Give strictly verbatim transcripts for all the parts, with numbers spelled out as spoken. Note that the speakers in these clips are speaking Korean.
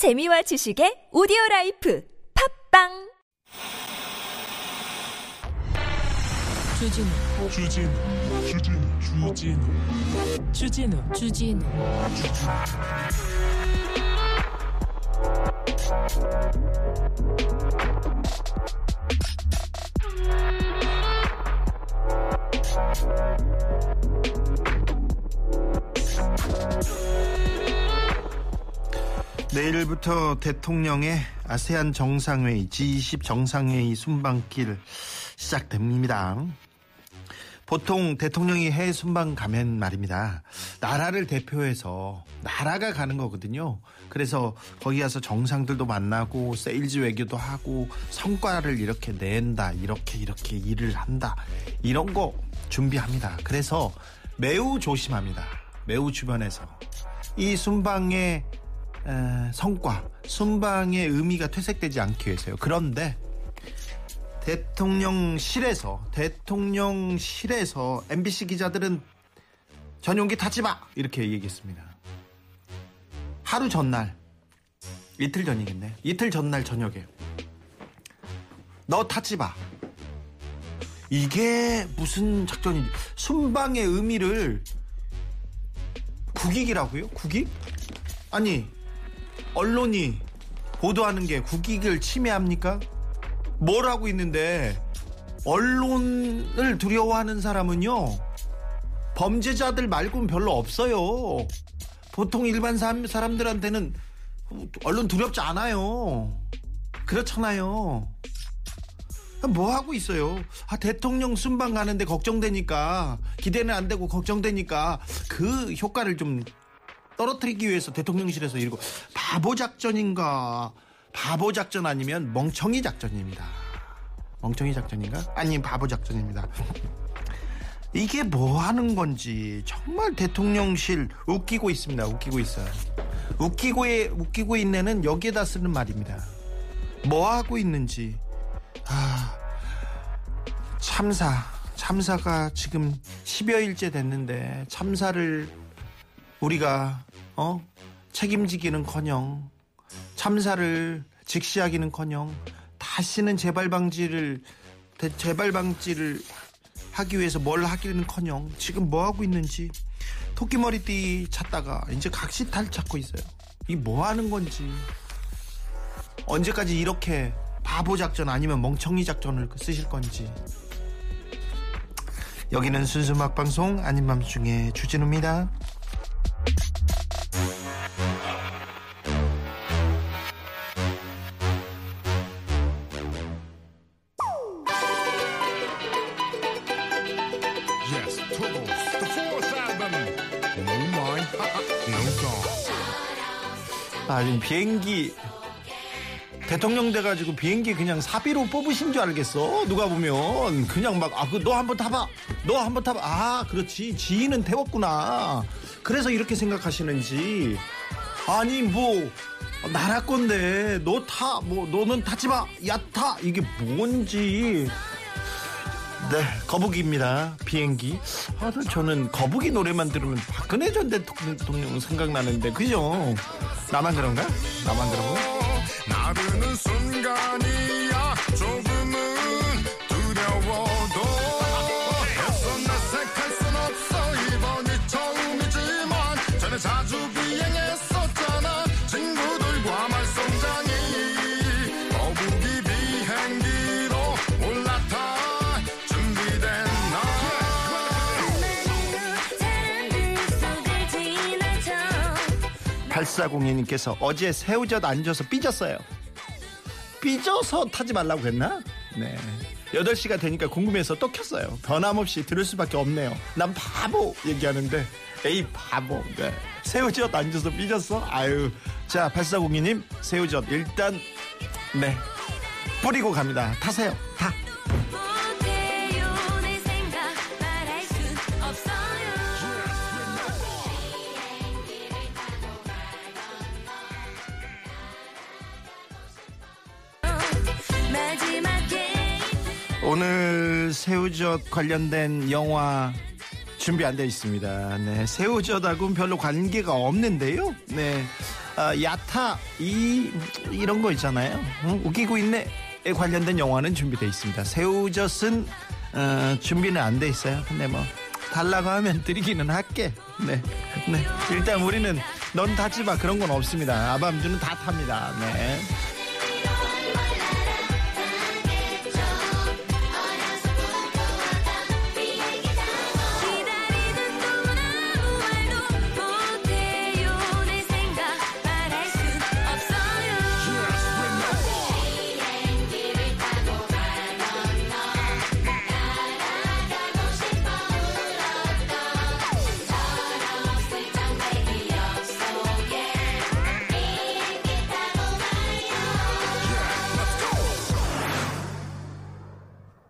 재미와 지식의 오디오라이프 팝빵 주진우 주진우 주진우 주진우 주진우 주진우 내일부터 대통령의 아세안 정상회의 지 이십 정상회의 순방길 시작됩니다. 보통 대통령이 해외 순방 가면 말입니다. 나라를 대표해서 나라가 가는 거거든요. 그래서 거기 가서 정상들도 만나고 세일즈 외교도 하고 성과를 이렇게 낸다. 이렇게 이렇게 일을 한다. 이런 거 준비합니다. 그래서 매우 조심합니다. 매우 주변에서. 이 순방의 에, 성과, 순방의 의미가 퇴색되지 않기 위해서요. 그런데 대통령실에서 대통령실에서 엠비씨 기자들은 전용기 타지 마! 이렇게 얘기했습니다. 하루 전날, 이틀 전이겠네. 이틀 전날 저녁에 너 타지 마. 이게 무슨 작전이지? 순방의 의미를 국익이라고요? 국익? 아니, 언론이 보도하는 게 국익을 침해합니까? 뭘 하고 있는데, 언론을 두려워하는 사람은요 범죄자들 말고는 별로 없어요. 보통 일반 사람들한테는 언론 두렵지 않아요. 그렇잖아요. 뭐 하고 있어요? 아, 대통령 순방 가는데 걱정되니까, 기대는 안 되고 걱정되니까 그 효과를 좀 떨어뜨리기 위해서 대통령실에서 이러고, 바보 작전인가? 바보 작전 아니면 멍청이 작전입니다. 멍청이 작전인가? 아니, 바보 작전입니다. 이게 뭐 하는 건지 정말 대통령실 웃기고 있습니다. 웃기고 있어요. 웃기고의 웃기고 있네는 여기에다 쓰는 말입니다. 뭐 하고 있는지. 아, 참사 참사가 지금 십여 일째 됐는데 참사를 우리가 어? 책임지기는커녕, 참사를 직시하기는커녕 다시는 재발 방지를 재발 방지를 하기 위해서 뭘 하기는커녕 지금 뭐 하고 있는지, 토끼머리띠 찾다가 이제 각시탈 찾고 있어요. 이 뭐 하는 건지, 언제까지 이렇게 바보 작전 아니면 멍청이 작전을 쓰실 건지. 여기는 순수 막방송 아닌 밤중에 주진우입니다. 아, 지금 비행기 대통령 돼가지고 비행기 그냥 사비로 뽑으신 줄 알겠어. 누가 보면 그냥 막, 아, 그 너 한번 타봐, 너 한번 타봐. 아, 그렇지, 지인은 태웠구나. 그래서 이렇게 생각하시는지. 아니, 뭐 나라 건데 너 타, 뭐 너는 타지 마, 야 타, 이게 뭔지. 네, 거북이입니다. 비행기. 아, 저는 거북이 노래만 들으면 박근혜 전 대통령 생각나는데, 그죠? 나만 그런가? 나만 그런가? 나르는 순간이야. 조금은 두려워도 애써 내색할 순 없어. 이번이 처음이지만 전에 자주 비행했었잖아. 친구들과 말썽쟁이 거북이 비행기로 올라타. 팔사공이 님께서 어제 새우젓 안 줘서 삐졌어요. 삐져서 타지 말라고 했나? 네. 여덟 시가 되니까 궁금해서 또 켰어요. 변함없이 들을 수밖에 없네요. 난 바보 얘기하는데, 에이 바보. 네. 새우젓 안 줘서 삐졌어? 아유. 자, 팔사공이 님, 새우젓 일단 네 뿌리고 갑니다. 타세요. 타. 오늘 새우젓 관련된 영화 준비 안 돼 있습니다. 네, 새우젓하고는 별로 관계가 없는데요. 네, 어, 야타 이 이런 거 있잖아요. 응? 웃기고 있네에 관련된 영화는 준비되어 있습니다. 새우젓은 어, 준비는 안 돼 있어요. 근데 뭐 달라고 하면 드리기는 할게. 네, 네. 일단 우리는 넌 타지 마 그런 건 없습니다. 아밤주는 다 탑니다. 네.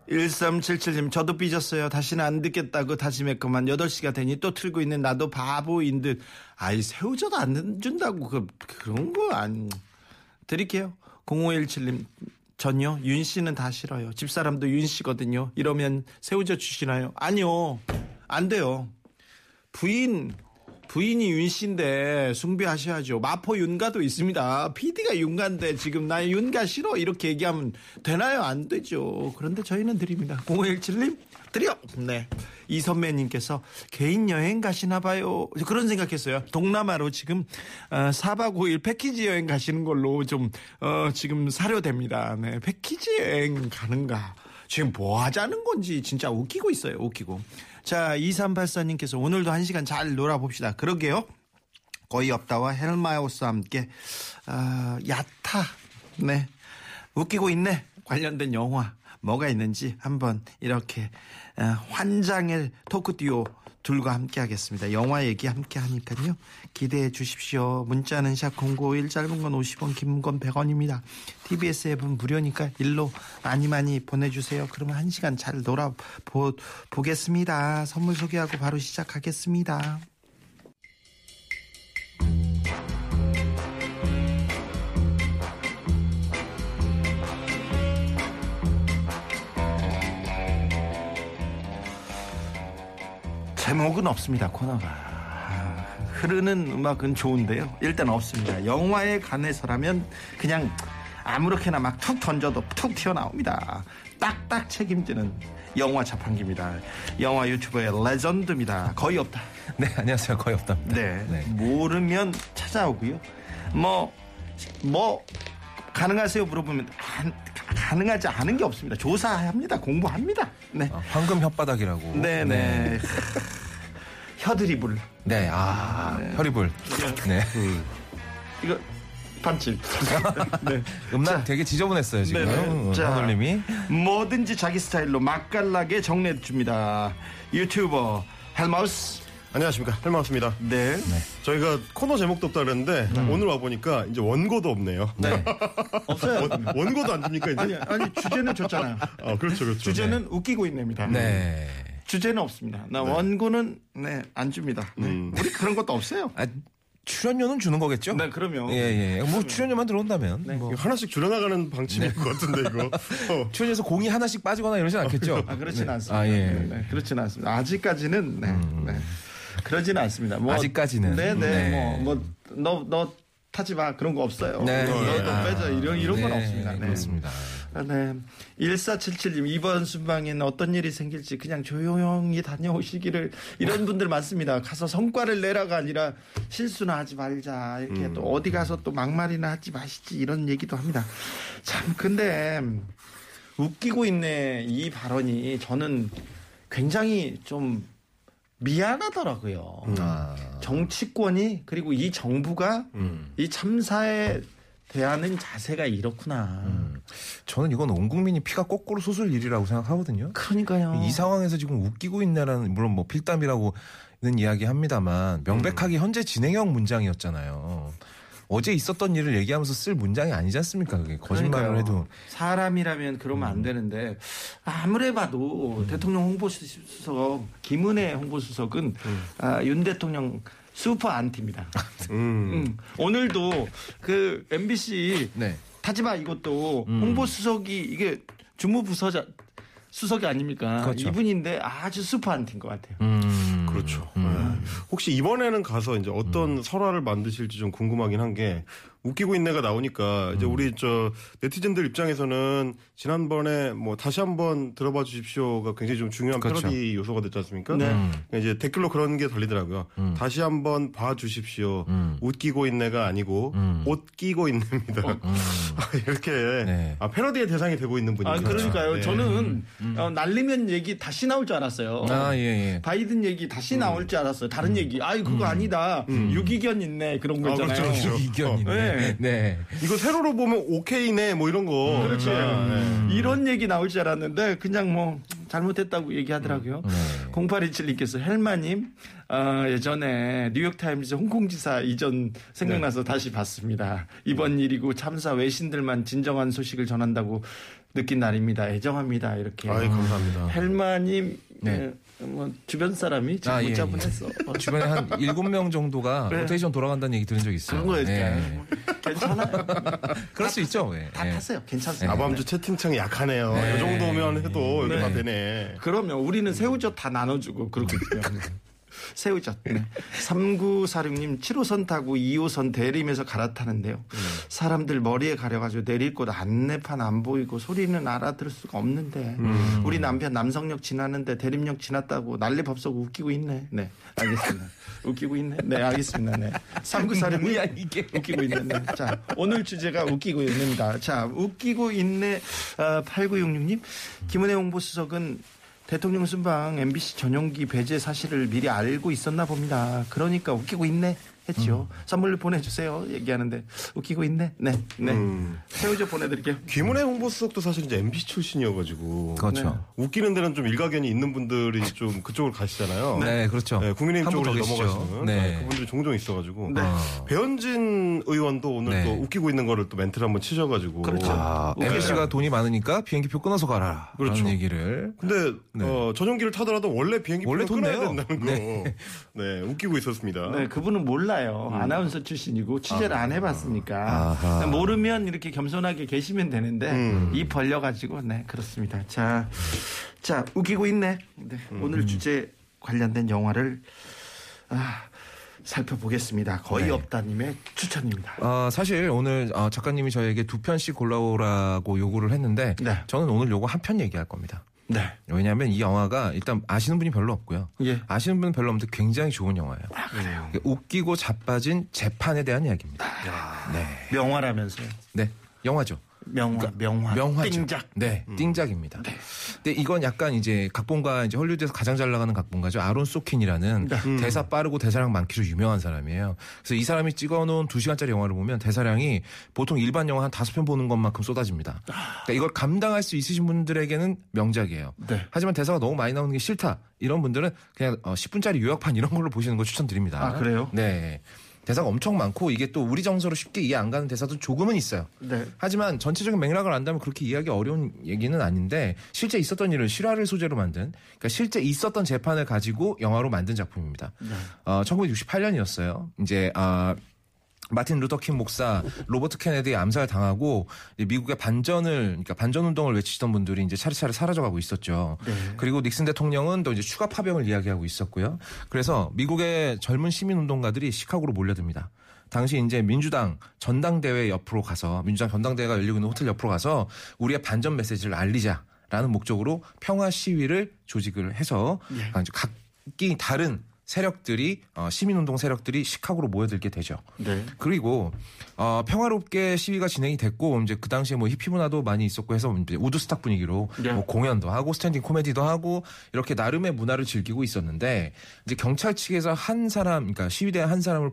일삼칠칠님 저도 삐졌어요. 다시는 안 듣겠다고 다짐했구만. 여덟 시가 되니 또 틀고 있는 나도 바보인 듯. 아이 새우젓 안 준다고 그, 그런 거 안 드릴게요. 공오일칠님 전요. 윤 씨는 다 싫어요. 집사람도 윤 씨거든요. 이러면 새우젓 주시나요? 아니요. 안 돼요. 부인 부인이 윤 씨인데 숭배하셔야죠. 마포 윤가도 있습니다. 피디가 윤가인데 지금 나 윤가 싫어 이렇게 얘기하면 되나요? 안 되죠. 그런데 저희는 드립니다. 공오일칠님 드려. 네. 이선배님께서 개인 여행 가시나 봐요. 그런 생각했어요. 동남아로 지금 사박 오일 패키지 여행 가시는 걸로 좀 어 지금 사료됩니다. 네. 패키지 여행 가는가. 지금 뭐 하자는 건지 진짜 웃기고 있어요. 웃기고. 자, 이삼팔사님께서 오늘도 한 시간 잘 놀아봅시다. 그러게요. 거의 없다와 헬마우스와 함께 어, 야타 네 웃기고 있네 관련된 영화 뭐가 있는지 한번 이렇게 어, 환장의 토크듀오 둘과 함께 하겠습니다. 영화 얘기 함께 하니까요 기대해 주십시오. 문자는 샵공구오일 짧은 건 오십 원 긴 건 백 원입니다. 티비에스 앱은 무료니까 일로 많이 많이 보내주세요. 그러면 한 시간 잘 놀아보겠습니다. 선물 소개하고 바로 시작하겠습니다. 제목은 없습니다. 코너가 흐르는 음악은 좋은데요 일단 없습니다. 영화에 관해서라면 그냥 아무렇게나 막 툭 던져도 툭 튀어나옵니다. 딱딱 책임지는 영화 자판기입니다. 영화 유튜버의 레전드입니다. 거의 없다. 네 안녕하세요. 거의 없답니다. 네, 네. 모르면 찾아오고요. 뭐 뭐 가능하세요 물어보면 한, 가능하지 않은 게 없습니다. 조사합니다. 공부합니다. 네. 아, 황금 혓바닥이라고. 네네. 네. 혀드리블. 네, 아, 네. 혀리블. 네. 음. 이거, 반칙. 네. 음란 자, 되게 지저분했어요, 지금. 음, 하늘님이. 뭐든지 자기 스타일로 맛깔나게 정리해줍니다. 유튜버, 헬마우스. 안녕하십니까. 헬마우스입니다. 네. 네. 저희가 코너 제목도 없다 그랬는데, 음. 오늘 와보니까 이제 원고도 없네요. 네. 없어요. 원, 원고도 안 줍니까, 이제? 아니, 아니, 주제는 줬잖아요. 아, 그렇죠, 그렇죠. 주제는 네. 웃기고 있네입니다. 네. 주제는 없습니다. 나 네. 원고는 네, 안 줍니다. 네. 음. 우리 그런 것도 없어요. 아, 출연료는 주는 거겠죠? 네, 그럼요. 예, 예. 뭐 출연료만 들어온다면 네. 뭐. 하나씩 줄여나가는 방침일 네. 것 같은데 이거. 어. 출연에서 공이 하나씩 빠지거나 이러진 않겠죠? 아, 그렇진 네. 않습니다. 아, 예. 네, 네. 그렇진 않습니다. 아직까지는 네, 음. 네. 그러지는 않습니다. 뭐, 아직까지는. 네네. 네. 뭐뭐너너 너 타지 마 그런 거 없어요. 네. 네. 너도 빼자 이런 이런 네. 건 없습니다. 네. 그렇습니다. 네. 일사칠칠님 이번 순방에는 어떤 일이 생길지 그냥 조용히 다녀오시기를 이런 분들 많습니다. 가서 성과를 내라가 아니라 실수나 하지 말자 이렇게 음. 또 어디 가서 또 막말이나 하지 마시지 이런 얘기도 합니다. 참 근데 웃기고 있네 이 발언이 저는 굉장히 좀 미안하더라고요. 음. 정치권이 그리고 이 정부가 음. 이 참사에 대하는 자세가 이렇구나. 음. 저는 이건 온 국민이 피가 거꾸로 솟을 일이라고 생각하거든요. 그러니까요. 이 상황에서 지금 웃기고 있네라는 물론 뭐 필담이라고는 이야기합니다만 명백하게 음. 현재 진행형 문장이었잖아요. 어제 있었던 일을 얘기하면서 쓸 문장이 아니지 않습니까? 그게 거짓말을 그러니까요. 해도. 사람이라면 그러면 음. 안 되는데 아무리 봐도 음. 대통령 홍보수석 김은혜 홍보수석은 음. 아, 윤 대통령 슈퍼 안티입니다. 음. 음. 오늘도 그 엠비씨 네. 타지마 이것도 음. 홍보수석이 이게 주무부서자 수석이 아닙니까? 그렇죠. 이분인데 아주 슈퍼 안티인 것 같아요. 음. 그렇죠. 음. 혹시 이번에는 가서 이제 어떤 음. 설화를 만드실지 좀 궁금하긴 한 게 웃기고 있네가 나오니까 이제 음. 우리 저 네티즌들 입장에서는 지난번에 뭐 다시 한번 들어봐 주십시오가 굉장히 좀 중요한 그렇죠. 패러디 요소가 됐지 않습니까? 네. 음. 이제 댓글로 그런 게 달리더라고요. 음. 다시 한번 봐 주십시오. 음. 웃기고 있네가 아니고 음. 옷 끼고 있네입니다. 어. 음. 이렇게 네. 아, 패러디의 대상이 되고 있는 분이. 아, 그러니까요. 네. 저는 음. 음. 어, 날리면 얘기 다시 나올 줄 알았어요. 아, 예, 예. 바이든 얘기 다시 음. 나올 줄 알았어요. 다른 음. 얘기. 아이 그거 음. 아니다. 음. 유기견 있네 그런 거 있잖아요. 아, 그렇죠, 그렇죠. 유기견 있네. 어. 네. 네. 이거 세로로 보면 오케이네 뭐 이런 거. 그렇지. 음. 이런 얘기 나올 줄 알았는데 그냥 뭐 잘못했다고 얘기하더라고요. 네. 공팔이칠님께서 헬마님 어, 예전에 뉴욕타임즈 홍콩지사 이전 생각나서 네. 다시 봤습니다. 이번 네. 일이고 참사 외신들만 진정한 소식을 전한다고 느낀 날입니다. 애정합니다. 이렇게. 아이, 감사합니다. 헬마님. 네. 뭐 주변 사람이 지금 아, 문자 예, 보냈어. 예. 주변에 한 일곱 명 정도가 네. 로테이션 돌아간다는 얘기 들은 적이 있어요. 그런 거였죠. 예. 괜찮아요. 그럴 수 있죠. 예. 다 탔어요. 괜찮습니다. 아밤주 네. 채팅창이 약하네요. 네. 이 정도면 해도 네. 이거 다 되네. 그럼요. 우리는 새우젓 다 나눠주고 그렇게 새우젓. 네. 삼구사육님 칠 호선 타고 이 호선 대림에서 갈아타는데요. 네. 사람들 머리에 가려가지고 내릴 곳 안내판 안 보이고 소리는 알아들을 수가 없는데 음. 우리 남편 남성역 지나는데 대림역 지났다고 난리 법석 웃기고 있네. 네, 알겠습니다. 웃기고 있네. 네, 알겠습니다. 네. 삼구사육님 이게 웃기고 있네. 네. 자, 오늘 주제가 웃기고 있습니다. 자, 웃기고 있네. 어, 팔구육육님 김은혜 홍보수석은 대통령 순방 엠비씨 전용기 배제 사실을 미리 알고 있었나 봅니다. 그러니까 웃기고 있네 했죠. 음. 선물 보내주세요. 얘기하는데 웃기고 있네. 네, 네. 음. 새우젓 보내드릴게요. 김은혜 홍보수석도 사실 이제 엠비씨 출신이어가지고 그렇죠. 네. 웃기는 데는 좀 일가견이 있는 분들이 좀 그쪽으로 가시잖아요. 네, 그렇죠. 네, 국민의힘 쪽으로 넘어가시는 네. 네, 그분들이 종종 있어가지고 네. 아. 배현진 의원도 오늘 네. 또 웃기고 있는 거를 또 멘트를 한번 치셔가지고 그렇죠. 아, 엠비씨가 돈이 많으니까 비행기표 끊어서 가라. 그렇죠. 라는 얘기를. 근데 네. 어, 전용기를 타더라도 원래 비행기표를 끊어야 된다는 거. 네. 네, 웃기고 있었습니다. 네, 그분은 몰라요. 음. 아나운서 출신이고 취재를 아, 안 해봤으니까 아하. 모르면 이렇게 겸손하게 계시면 되는데 음. 입 벌려가지고 네 그렇습니다. 자, 자 웃기고 있네. 네, 음. 오늘 주제 관련된 영화를 아, 살펴보겠습니다. 거의 네. 없다님의 추천입니다. 아, 사실 오늘 작가님이 저에게 두 편씩 골라오라고 요구를 했는데 네. 저는 오늘 요거 한 편 얘기할 겁니다. 네. 왜냐하면 이 영화가 일단 아시는 분이 별로 없고요. 예. 아시는 분은 별로 없는데 굉장히 좋은 영화예요. 아, 그래요. 웃기고 자빠진 재판에 대한 이야기입니다. 아, 네. 명화라면서요? 네, 영화죠. 명화, 그러니까 명화, 명화죠. 띵작. 네, 음. 띵작입니다. 네. 근데 이건 약간 이제 각본가 이제 헐리우드에서 가장 잘 나가는 각본가죠. 아론 소킨이라는 음. 대사 빠르고 대사량 많기로 유명한 사람이에요. 그래서 이 사람이 찍어놓은 두 시간짜리 영화를 보면 대사량이 보통 일반 영화 한 다섯 편 보는 것만큼 쏟아집니다. 그러니까 이걸 감당할 수 있으신 분들에게는 명작이에요. 네. 하지만 대사가 너무 많이 나오는 게 싫다 이런 분들은 그냥 십 분짜리 요약판 이런 걸로 보시는 걸 추천드립니다. 아, 그래요? 네. 대사가 엄청 많고 이게 또 우리 정서로 쉽게 이해 안 가는 대사도 조금은 있어요. 네. 하지만 전체적인 맥락을 안다면 그렇게 이해하기 어려운 얘기는 아닌데 실제 있었던 일을 실화를 소재로 만든 그러니까 실제 있었던 재판을 가지고 영화로 만든 작품입니다. 네. 어, 천구백육십팔년이었어요. 이제 아 마틴 루터킹 목사, 로버트 케네디 암살 당하고 미국의 반전을 그러니까 반전 운동을 외치시던 분들이 이제 차례차례 사라져가고 있었죠. 네. 그리고 닉슨 대통령은 또 이제 추가 파병을 이야기하고 있었고요. 그래서 미국의 젊은 시민 운동가들이 시카고로 몰려듭니다. 당시 이제 민주당 전당대회 옆으로 가서 민주당 전당대회가 열리고 있는 호텔 옆으로 가서 우리의 반전 메시지를 알리자라는 목적으로 평화 시위를 조직을 해서 네. 각기 다른 세력들이 어, 시민운동 세력들이 시카고로 모여들게 되죠. 네. 그리고 어, 평화롭게 시위가 진행이 됐고 이제 그 당시에 뭐 히피 문화도 많이 있었고 해서 이제 우드스탁 분위기로 네. 뭐 공연도 하고 스탠딩 코미디도 하고 이렇게 나름의 문화를 즐기고 있었는데 이제 경찰 측에서 한 사람 그러니까 시위대 한 사람을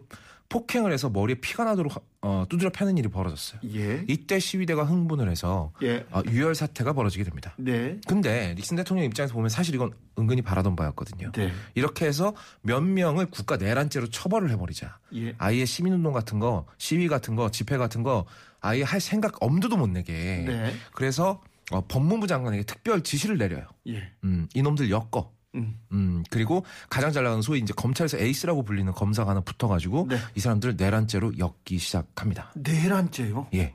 폭행을 해서 머리에 피가 나도록 어, 두드려 패는 일이 벌어졌어요. 예. 이때 시위대가 흥분을 해서 예. 어, 유혈 사태가 벌어지게 됩니다. 네. 근데 닉슨 대통령 입장에서 보면 사실 이건 은근히 바라던 바였거든요. 네. 이렇게 해서 몇 명을 국가 내란죄로 처벌을 해버리자. 예. 아예 시민운동 같은 거, 시위 같은 거, 집회 같은 거 아예 할 생각 엄두도 못 내게. 네. 그래서 어, 법무부 장관에게 특별 지시를 내려요. 예. 음, 이놈들 엮어. 음. 음 그리고 가장 잘 나가는 소위 이제 검찰에서 에이스라고 불리는 검사가 하나 붙어가지고 네. 이 사람들 내란죄로 엮기 시작합니다. 내란죄요? 예.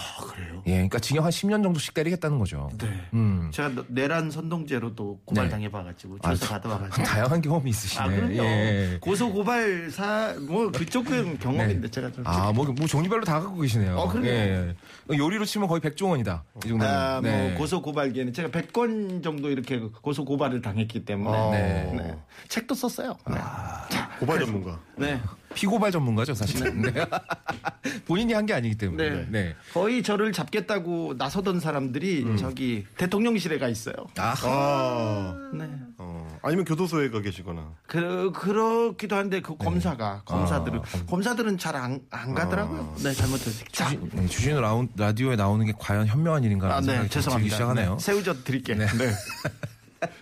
아, 그래요? 예, 그러니까 징역 한 십 년 정도씩 때리겠다는 거죠. 네. 음. 제가 내란 선동죄로도 고발 네. 당해봐가지고 조사 아, 받아봐가지고 다양한 경험이 있으시네. 아, 그럼요. 예. 고소 고발 사 뭐 그쪽은 경험인데 네. 제가 좀 아, 뭐, 뭐 종류별로 다 갖고 계시네요. 어, 그래요. 예. 요리로 치면 거의 백종원이다. 이 정도면. 아, 뭐 네. 고소 고발기에는 제가 백 건 정도 이렇게 고소 고발을 당했기 때문에 아, 네. 네. 책도 썼어요. 아, 네. 고발 전문가. 네. 피고발 전문가죠, 사실은. 네. 본인이 한 게 아니기 때문에. 네. 네. 거의 저를 잡겠다고 나서던 사람들이 음. 저기 대통령실에 가 있어요. 아하. 아. 네. 어. 아니면 교도소에 가 계시거나. 그, 그렇기도 한데 그 검사가, 네. 검사들은, 아. 검사들은 잘 안, 안 가더라고요. 아. 네, 잘못했어요. 주진, 네, 주진우 라운, 라디오에 나오는 게 과연 현명한 일인가. 아, 네, 죄송합니다. 시작하네요. 네. 새우젓 드릴게요. 네. 네.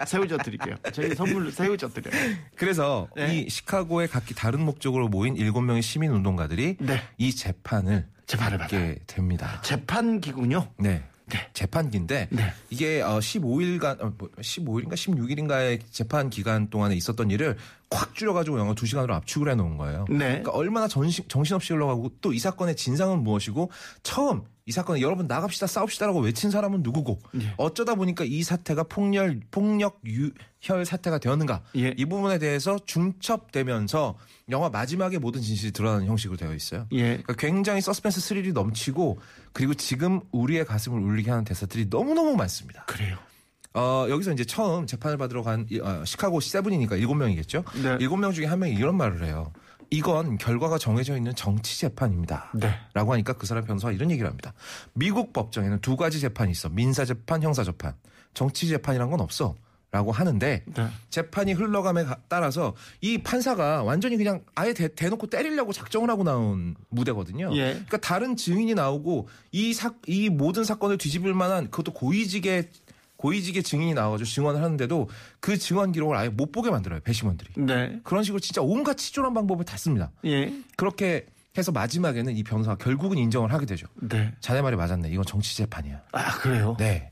새우젓 드릴게요. 저희 선물로 새우젓 드려요. 그래서 네. 이 시카고에 각기 다른 목적으로 모인 일곱 명의 시민운동가들이 네. 이 재판을 재판을 받게 됩니다. 재판기군요? 네. 네. 재판기인데 네. 이게 십오 일간, 십오 일인가 십육 일인가의 재판 기간 동안에 있었던 일을 확 줄여가지고 영하 두 시간으로 압축을 해놓은 거예요. 네. 그러니까 얼마나 정신, 정신없이 흘러가고 또 이 사건의 진상은 무엇이고 처음 이 사건에 여러분 나갑시다 싸웁시다라고 외친 사람은 누구고 예. 어쩌다 보니까 이 사태가 폭렬, 폭력 유혈 사태가 되었는가 예. 이 부분에 대해서 중첩되면서 영화 마지막에 모든 진실이 드러나는 형식으로 되어 있어요. 예. 그러니까 굉장히 서스펜스 스릴이 넘치고 그리고 지금 우리의 가슴을 울리게 하는 대사들이 너무너무 많습니다. 그래요. 어, 여기서 이제 처음 재판을 받으러 간 어, 시카고 세븐이니까 일곱 명이겠죠. 네. 일곱 명 중에 한 명이 이런 말을 해요. 이건 결과가 정해져 있는 정치 재판입니다. 네. 라고 하니까 그 사람 변호사가 이런 얘기를 합니다. 미국 법정에는 두 가지 재판이 있어. 민사재판, 형사재판. 정치 재판이란 건 없어. 라고 하는데 네. 재판이 흘러감에 따라서 이 판사가 완전히 그냥 아예 대, 대놓고 때리려고 작정을 하고 나온 무대거든요. 예. 그러니까 다른 증인이 나오고 이, 사, 이 모든 사건을 뒤집을 만한 그것도 고의직의 고의직의 증인이 나와가지고 증언을 하는데도 그 증언 기록을 아예 못 보게 만들어요. 배심원들이. 네. 그런 식으로 진짜 온갖 치졸한 방법을 다 씁니다. 예. 그렇게 해서 마지막에는 이 변호사가 결국은 인정을 하게 되죠. 네. 자네 말이 맞았네. 이건 정치 재판이야. 아, 그래요? 네.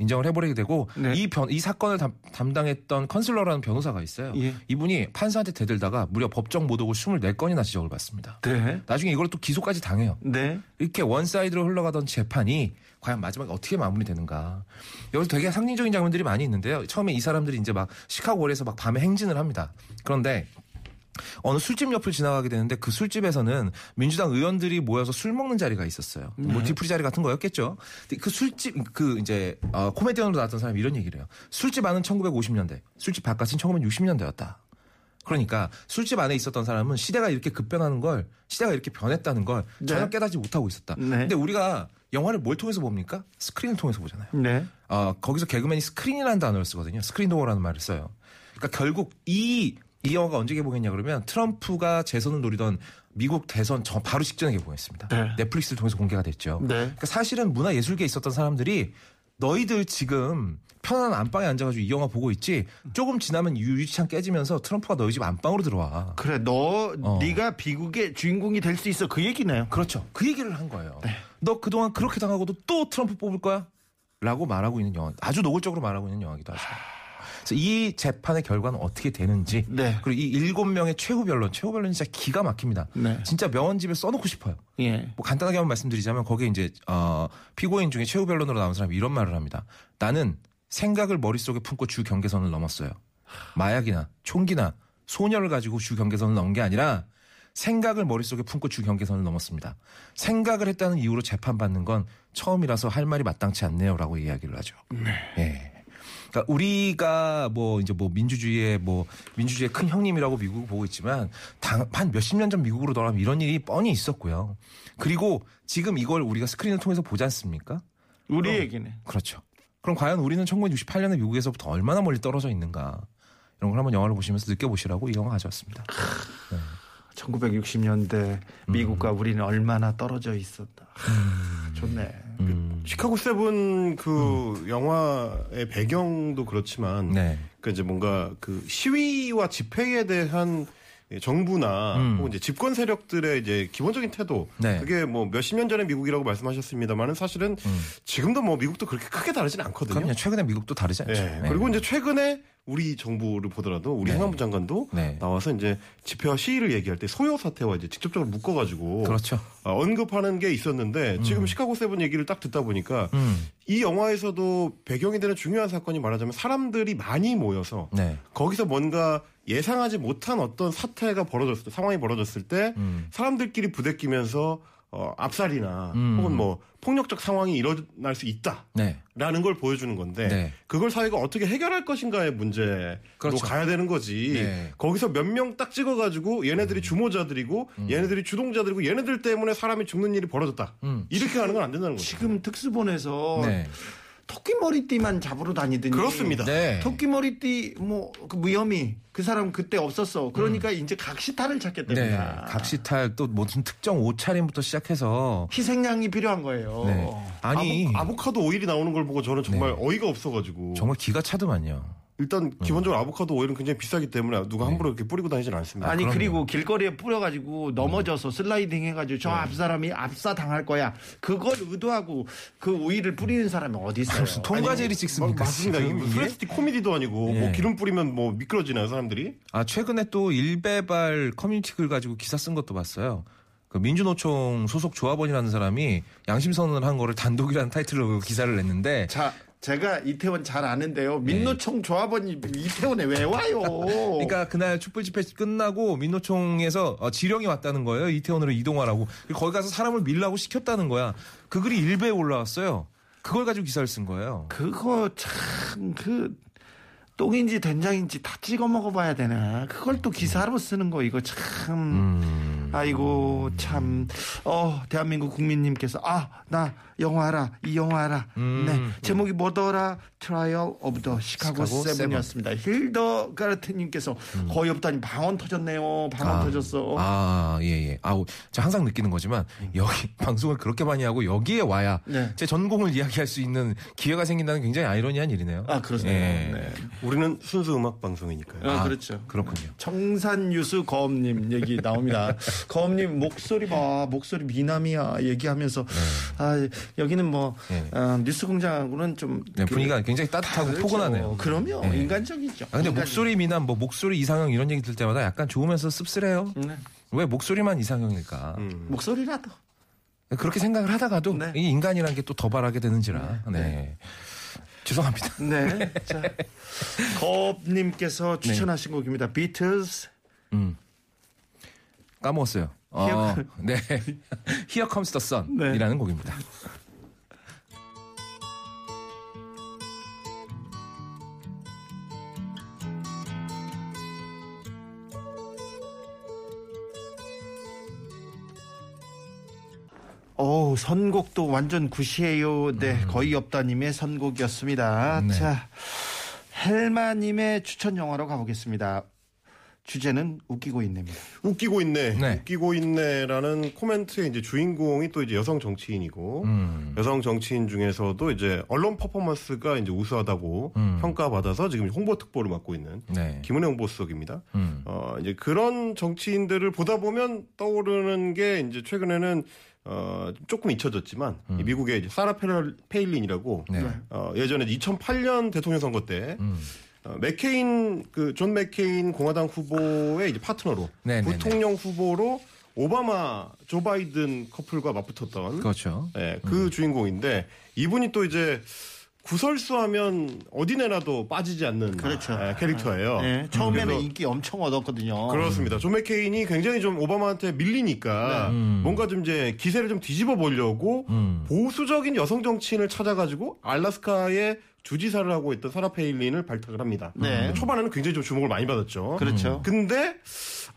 인정을 해버리게 되고 네. 이, 변, 이 사건을 담, 담당했던 컨슬러라는 변호사가 있어요. 예. 이분이 판사한테 대들다가 무려 법정 모독을 스물네 건이나 지적을 받습니다. 네. 나중에 이걸 또 기소까지 당해요. 네. 이렇게 원사이드로 흘러가던 재판이 과연 마지막에 어떻게 마무리되는가. 여기서 되게 상징적인 장면들이 많이 있는데요. 처음에 이 사람들이 이제 막 시카고에서 막 밤에 행진을 합니다. 그런데 어느 술집 옆을 지나가게 되는데 그 술집에서는 민주당 의원들이 모여서 술 먹는 자리가 있었어요. 네. 뭐 뒤풀이 자리 같은 거였겠죠. 그 술집 그 이제 어, 코미디언으로 나왔던 사람이 이런 얘기를 해요. 술집 안은 천구백오십 년대, 술집 바깥은 천구백육십 년대였다. 그러니까 술집 안에 있었던 사람은 시대가 이렇게 급변하는 걸, 시대가 이렇게 변했다는 걸 네. 전혀 깨닫지 못하고 있었다. 네. 근데 우리가 영화를 뭘 통해서 봅니까? 스크린을 통해서 보잖아요. 네. 어, 거기서 개그맨이 스크린이라는 단어를 쓰거든요. 스크린 도어라는 말을 써요. 그러니까 결국 이 이 영화가 언제 개봉했냐 그러면 트럼프가 재선을 노리던 미국 대선 저 바로 직전에 개봉했습니다. 네. 넷플릭스를 통해서 공개가 됐죠. 네. 그러니까 사실은 문화예술계에 있었던 사람들이 너희들 지금 편안한 안방에 앉아가지고 이 영화 보고 있지 조금 지나면 유리창 깨지면서 트럼프가 너희 집 안방으로 들어와. 그래 너 어. 네가 미국의 주인공이 될 수 있어 그 얘기네요. 그렇죠. 그 얘기를 한 거예요. 네. 너 그동안 그렇게 당하고도 또 트럼프 뽑을 거야? 라고 말하고 있는 영화. 아주 노골적으로 말하고 있는 영화이기도 하죠. 이 재판의 결과는 어떻게 되는지 네. 그리고 이 일곱 명의 최후 변론, 최후 변론이 진짜 기가 막힙니다. 네. 진짜 명언집에 써놓고 싶어요. 예. 뭐 간단하게 한번 말씀드리자면 거기에 이제 어, 피고인 중에 최후 변론으로 나온 사람이 이런 말을 합니다. 나는 생각을 머릿속에 품고 주 경계선을 넘었어요. 마약이나 총기나 소녀를 가지고 주 경계선을 넘은 게 아니라 생각을 머릿속에 품고 주 경계선을 넘었습니다. 생각을 했다는 이유로 재판받는 건 처음이라서 할 말이 마땅치 않네요. 라고 이야기를 하죠. 네. 예. 그러니까 우리가 뭐 이제 뭐 민주주의의 뭐 민주주의의 큰 형님이라고 미국을 보고 있지만 당, 한 몇십 년 전 미국으로 돌아가면 이런 일이 뻔히 있었고요. 그리고 지금 이걸 우리가 스크린을 통해서 보지 않습니까? 우리 그럼, 얘기네. 그렇죠. 그럼 과연 우리는 천구백육십팔 년에 미국에서부터 얼마나 멀리 떨어져 있는가 이런 걸 한번 영화를 보시면서 느껴보시라고 이 영화 가져왔습니다. 네. 천구백육십 년대 미국과 음. 우리는 얼마나 떨어져 있었다. 음. 좋네. 음. 시카고 세븐 그 음. 영화의 배경도 그렇지만, 네. 그 이제 뭔가 그 시위와 집회에 대한 정부나 음. 혹은 이제 집권 세력들의 이제 기본적인 태도, 네. 그게 뭐 몇십 년 전의 미국이라고 말씀하셨습니다만은 사실은 음. 지금도 뭐 미국도 그렇게 크게 다르진 않거든요. 그럼요. 최근에 미국도 다르지 않죠. 네. 네. 그리고 이제 최근에 우리 정부를 보더라도 우리 네. 행안부 장관도 네. 나와서 이제 집회와 시위를 얘기할 때 소요 사태와 이제 직접적으로 묶어가지고 그렇죠. 언급하는 게 있었는데 음. 지금 시카고 세븐 얘기를 딱 듣다 보니까 음. 이 영화에서도 배경이 되는 중요한 사건이 말하자면 사람들이 많이 모여서 네. 거기서 뭔가 예상하지 못한 어떤 사태가 벌어졌을 때 상황이 벌어졌을 때 음. 사람들끼리 부대끼면서 어, 압살이나 음. 혹은 뭐 폭력적 상황이 일어날 수 있다라는 네. 걸 보여주는 건데 네. 그걸 사회가 어떻게 해결할 것인가의 문제로 그렇죠. 가야 되는 거지 네. 거기서 몇 명 딱 찍어가지고 얘네들이 음. 주모자들이고 음. 얘네들이 주동자들이고 얘네들 때문에 사람이 죽는 일이 벌어졌다 음. 이렇게 하는 건 안 된다는 거죠. 지금 특수본에서 네. 토끼머리띠만 잡으러 다니더니 그렇습니다. 네. 토끼머리띠 뭐 그 위험이 그 사람 그때 없었어. 그러니까 음. 이제 각시탈을 찾겠답니다. 네. 각시탈 또 무슨 특정 옷차림부터 시작해서 희생양이 필요한 거예요. 네. 아니 아보, 아보카도 오일이 나오는 걸 보고 저는 정말 네. 어이가 없어가지고 정말 기가 차더만요. 일단 기본적으로 음. 아보카도 오일은 굉장히 비싸기 때문에 누가 함부로 네. 이렇게 뿌리고 다니진 않습니다. 아니 그럼요. 그리고 길거리에 뿌려가지고 넘어져서 슬라이딩 해가지고 저 앞 네. 사람이 압사 당할 거야. 그걸 의도하고 그 오일을 뿌리는 사람이 어디 있어요? 무슨 통과제를 찍습니까? 맞습니다. 플라스틱 코미디도 아니고 네. 뭐 기름 뿌리면 뭐 미끄러지나요 사람들이? 아 최근에 또 일베발 커뮤니티글 가지고 기사 쓴 것도 봤어요. 그 민주노총 소속 조합원이라는 사람이 양심선언을 한 거를 단독이라는 타이틀로 기사를 냈는데. 자. 제가 이태원 잘 아는데요. 민노총 조합원이 이태원에 왜 와요? 그러니까 그날 촛불 집회 끝나고 민노총에서 지령이 왔다는 거예요. 이태원으로 이동하라고. 거기 가서 사람을 밀라고 시켰다는 거야. 그 글이 일베에 올라왔어요. 그걸 가지고 기사를 쓴 거예요. 그거 참 그 똥인지 된장인지 다 찍어 먹어봐야 되나. 그걸 또 기사로 쓰는 거 이거 참... 음. 아이고 참 어 대한민국 국민님께서 아 나 영화 알아 이 영화 알아 음, 네 제목이 뭐더라 트라이얼 오브 더 시카고 세븐이었습니다. 힐더 가르트님께서 음. 거의 없다니 방언 터졌네요. 방언 아, 터졌어. 아 예예. 아우 제가 항상 느끼는 거지만 여기 방송을 그렇게 많이 하고 여기에 와야 네. 제 전공을 이야기할 수 있는 기회가 생긴다는 굉장히 아이러니한 일이네요. 아 그렇습니다. 예. 네. 우리는 순수 음악 방송이니까요. 아, 아 그렇죠. 그렇군요. 청산유수 거음님 얘기 나옵니다. 거음님 목소리 봐 목소리 미남이야 얘기하면서 네. 아 여기는 뭐 네. 아, 뉴스공장하고는 좀 네, 분위기가 굉장히 따뜻하고 다르죠. 포근하네요. 그럼요 네. 인간적이죠. 아, 근데 인간적이죠. 목소리 미남 뭐 목소리 이상형 이런 얘기 들 때마다 약간 좋으면서 씁쓸해요. 네. 왜 목소리만 이상형일까? 음. 목소리라도 그렇게 생각을 하다가도 네. 이 인간이란 게 또 더 바라게 되는지라. 네. 네. 네. 죄송합니다. 네. 자 거음님께서 추천하신 네. 곡입니다. 비틀스. 음. 까먹었어요. 어, 네, Here Comes the Sun이라는 네. 곡입니다. 오, 선곡도 완전 굿이에요. 네, 음. 거의 없다님의 선곡이었습니다. 네. 자, 헬마님의 추천 영화로 가보겠습니다. 주제는 웃기고 있네입니다. 웃기고 있네, 네. 웃기고 있네라는 코멘트의 이제 주인공이 또 이제 여성 정치인이고 음. 여성 정치인 중에서도 이제 언론 퍼포먼스가 이제 우수하다고 음. 평가받아서 지금 홍보 특보를 맡고 있는 네. 김은혜 홍보수석입니다. 음. 어 이제 그런 정치인들을 보다 보면 떠오르는 게 이제 최근에는 어 조금 잊혀졌지만 음. 미국의 이제 사라 페일린이라고 네. 어, 예전에 이천팔 년 대통령 선거 때. 음. 맥케인 그 존 맥케인 공화당 후보의 이제 파트너로 네네네. 부통령 후보로 오바마 조 바이든 커플과 맞붙었던 그렇죠. 네, 그 음. 주인공인데 이분이 또 이제 구설수하면 어디내라도 빠지지 않는 그렇죠. 네, 캐릭터예요. 네, 처음에는 음. 인기 엄청 얻었거든요. 그렇습니다. 존 맥케인이 굉장히 좀 오바마한테 밀리니까 네. 음. 뭔가 좀 이제 기세를 좀 뒤집어 보려고 음. 보수적인 여성 정치인을 찾아가지고 알래스카에 주지사를 하고 있던 사라 페일린을 발탁을 합니다. 네. 초반에는 굉장히 좀 주목을 많이 받았죠. 그렇죠. 근데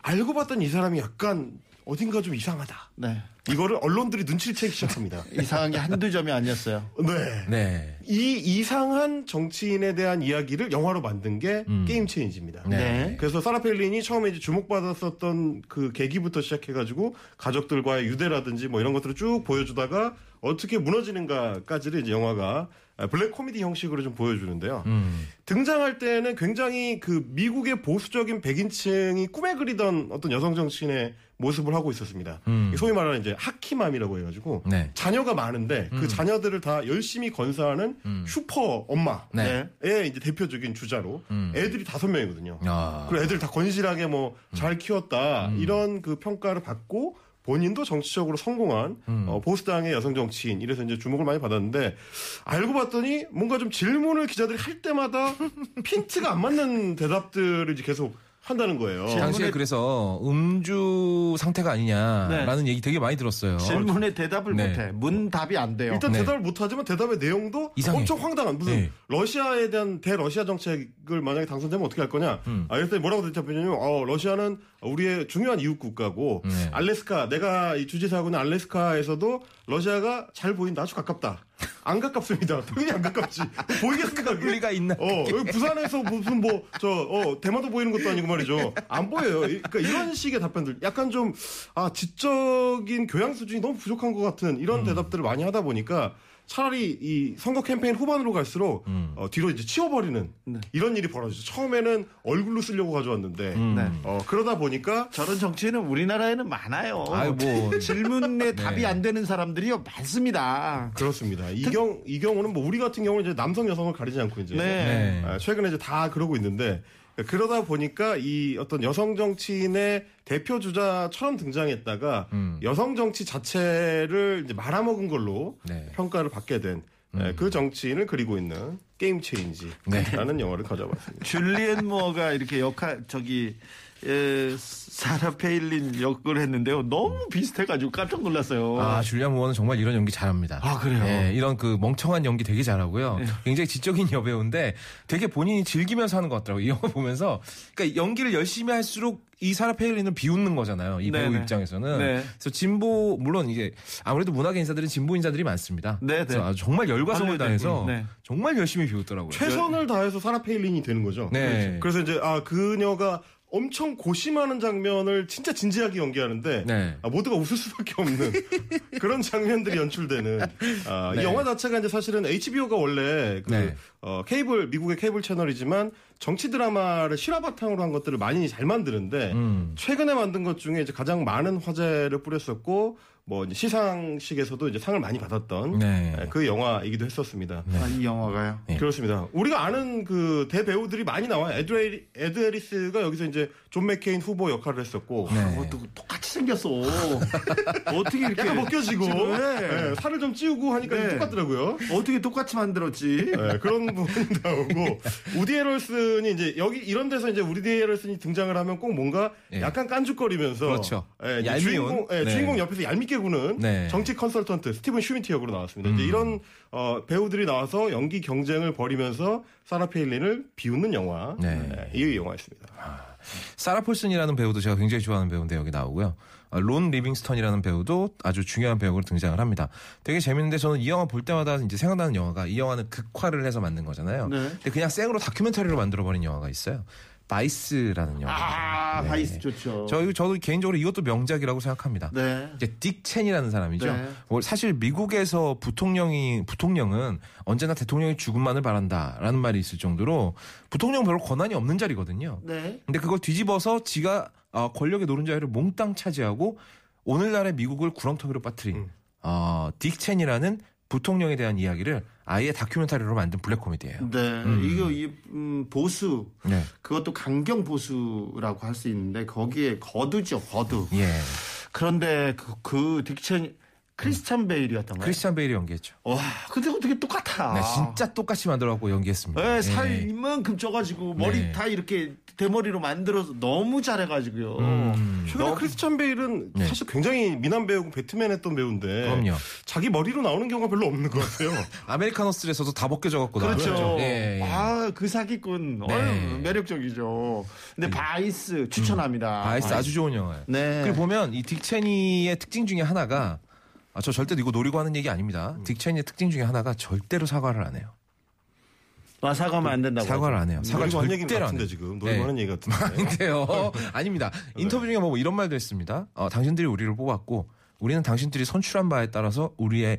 알고 봤던 이 사람이 약간 어딘가 좀 이상하다. 네. 이거를 언론들이 눈치를 채기 시작합니다. 이상한 게 한두 점이 아니었어요. 네. 네. 이 이상한 정치인에 대한 이야기를 영화로 만든 게 음. 게임 체인지입니다. 네. 네. 그래서 사라 페일린이 처음에 이제 주목받았었던 그 계기부터 시작해가지고 가족들과의 유대라든지 뭐 이런 것들을 쭉 보여주다가 어떻게 무너지는가까지를 이제 영화가 블랙 코미디 형식으로 좀 보여주는데요. 음. 등장할 때는 굉장히 그 미국의 보수적인 백인층이 꿈에 그리던 어떤 여성 정치인의 모습을 하고 있었습니다. 음. 소위 말하는 이제 이제 하키맘이라고 해가지고 네. 자녀가 많은데 그 음. 자녀들을 다 열심히 건사하는 음. 슈퍼 엄마의 네. 이제 대표적인 주자로 음. 애들이 다섯 명이거든요. 아. 그리고 애들 다 건실하게 뭐 잘 키웠다 음. 이런 그 평가를 받고. 본인도 정치적으로 성공한 음. 어, 보수당의 여성 정치인 이래서 이제 주목을 많이 받았는데 알고 봤더니 뭔가 좀 질문을 기자들이 할 때마다 핀트가 안 맞는 대답들을 이제 계속 한다는 거예요. 당시에 그래서 음주 상태가 아니냐라는 네. 얘기 되게 많이 들었어요. 질문에 대답을 네. 못해. 문답이 안 돼요. 일단 네. 대답을 못하지만 대답의 내용도 이상해. 엄청 황당한. 무슨 네. 러시아에 대한 대러시아 정책을 만약에 당선되면 어떻게 할 거냐. 음. 아, 일단 뭐라고 대답했냐면 어, 러시아는 우리의 중요한 이웃 국가고 네. 알래스카 내가 이 주지사하고 있는 알래스카에서도 러시아가 잘 보인다. 아주 가깝다. 안 가깝습니다. 당연히 안 가깝지. 보이겠습니까? 그럴 리가 있나? 어, 부산에서 무슨 뭐 저 어, 대마도 보이는 것도 아니고 말이죠. 안 보여요. 그러니까 이런 식의 답변들, 약간 좀 아 지적인 교양 수준이 너무 부족한 것 같은 이런 음. 대답들을 많이 하다 보니까 차라리 이 선거 캠페인 후반으로 갈수록 음. 어, 뒤로 이제 치워버리는 네. 이런 일이 벌어지죠. 처음에는 얼굴로 쓰려고 가져왔는데 음. 네. 어, 그러다 보니까 저런 정치인은 우리나라에는 많아요. 아유, 뭐. 질문에 네. 답이 안 되는 사람들이요 많습니다. 그렇습니다. 이, 특... 경, 이 경우는 뭐 우리 같은 경우는 이제 남성 여성을 가리지 않고 이제 네. 네. 아, 최근에 이제 다 그러고 있는데. 그러다 보니까 이 어떤 여성 정치인의 대표 주자처럼 등장했다가 음. 여성 정치 자체를 이제 말아먹은 걸로 네. 평가를 받게 된 그 음. 정치인을 그리고 있는 게임 체인지라는 네. 영화를 가져봤습니다. 줄리엔 모어가 이렇게 역할 저기 에, 사라 페일린 역을 했는데요. 너무 비슷해가지고 깜짝 놀랐어요. 아 줄리엔 모어는 정말 이런 연기 잘합니다. 아 그래요? 네, 이런 그 멍청한 연기 되게 잘하고요. 네. 굉장히 지적인 여배우인데 되게 본인이 즐기면서 하는 것 같더라고요. 이 영화 보면서 그러니까 연기를 열심히 할수록 이 사라 페일린을 비웃는 거잖아요. 이 네네. 배우 입장에서는. 네. 그래서 진보 물론 이게 아무래도 문학의 인사들은 진보 인사들이 많습니다. 네네. 그래서 정말 열과성을 다해서 네. 정말 열심히 비웃더라고요. 최선을 다해서 사라 페일린이 되는 거죠. 네. 그래서 이제 아 그녀가 엄청 고심하는 장면을 진짜 진지하게 연기하는데 네. 아, 모두가 웃을 수밖에 없는 그런 장면들이 연출되는 아, 네. 이 영화 자체가 이제 사실은 에이치비오가 원래 그, 네. 어, 케이블 미국의 케이블 채널이지만 정치 드라마를 실화 바탕으로 한 것들을 많이 잘 만드는데 음. 최근에 만든 것 중에 이제 가장 많은 화제를 뿌렸었고 뭐 이제 시상식에서도 이제 상을 많이 받았던 네. 그 영화이기도 했었습니다. 네. 아, 이 영화가요? 네. 그렇습니다. 우리가 아는 그 대배우들이 많이 나와요. 에드, 에드 해리스가 여기서 이제 존 맥케인 후보 역할을 했었고 네. 아, 그것도 똑같이 생겼어. 어떻게 이렇게 약간 벗겨지고 네. 네. 살을 좀 찌우고 하니까 네. 똑같더라고요. 어떻게 똑같이 만들었지? 네. 그런 부분이 나오고 우디 헤럴슨이 이제 여기 이런 데서 이제 우디 헤럴슨이 등장을 하면 꼭 뭔가 네. 약간 깐죽거리면서 그렇죠. 네. 얄미운 주인공, 네. 주인공 옆에서 얄밉게 구는 네. 정치 컨설턴트 스티븐 슈미티 역으로 나왔습니다. 음. 이제 이런 어, 배우들이 나와서 연기 경쟁을 벌이면서 사라 페일린을 비웃는 영화 네. 네, 이 영화였습니다. 아, 사라 폴슨이라는 배우도 제가 굉장히 좋아하는 배우인데 여기 나오고요. 아, 론 리빙스턴이라는 배우도 아주 중요한 배우로 등장을 합니다. 되게 재밌는데 저는 이 영화 볼 때마다 이제 생각나는 영화가 이 영화는 극화를 해서 만든 거잖아요. 네. 근데 그냥 생으로 다큐멘터리로 만들어버린 영화가 있어요. 바이스라는 영화. 아, 네. 바이스 좋죠. 저, 저도 개인적으로 이것도 명작이라고 생각합니다. 네. 이제 딕 첸이라는 사람이죠. 네. 사실 미국에서 부통령이, 부통령은 언제나 대통령이 죽음만을 바란다라는 말이 있을 정도로 부통령은 별로 권한이 없는 자리거든요. 네. 근데 그걸 뒤집어서 지가 권력의 노른자위를 몽땅 차지하고 오늘날의 미국을 구렁텅이로 빠뜨린 음. 어, 딕 첸이라는 부통령에 대한 이야기를 아예 다큐멘터리로 만든 블랙 코미디예요. 네, 음. 이거 이 음, 보수 네. 그것도 강경 보수라고 할 수 있는데 거기에 거두죠, 거두. 예. 그런데 그 딕첸 그 크리스찬 베일이었던 거예요. 크리스찬 베일이 연기했죠. 와, 근데 어떻게 똑같아? 네, 진짜 똑같이 만들어갖고 연기했습니다. 네, 살 이만큼 쪄가지고 머리 네. 다 이렇게 대머리로 만들어서 너무 잘해가지고요. 음. 최근에 너무... 크리스찬 베일은 네. 사실 굉장히 미남 배우고 배트맨 했던 배우인데 그럼요. 자기 머리로 나오는 경우가 별로 없는 것 같아요. 아메리카노스에서도 다 벗겨져갖고 그렇죠. 나와요. 예, 예. 아, 그 사기꾼 네. 어휴, 매력적이죠. 근데 네. 바이스 추천합니다. 음. 바이스, 바이스 아주 좋은 영화예요. 네. 그리고 보면 이 딕 체니의 특징 중에 하나가 아, 저 절대 이거 노리고 하는 얘기 아닙니다. 음. 딕 체니의 특징 중에 하나가 절대로 사과를 안 해요. 아, 사과하면 안 된다고. 사과를 안 해요. 사과 절대로 안 해요. 지금 노리고 하는 얘기 같은데. 아닌데요. 아닙니다. 인터뷰 중에 뭐 이런 말도 했습니다. 어, 당신들이 우리를 뽑았고 우리는 당신들이 선출한 바에 따라서 우리의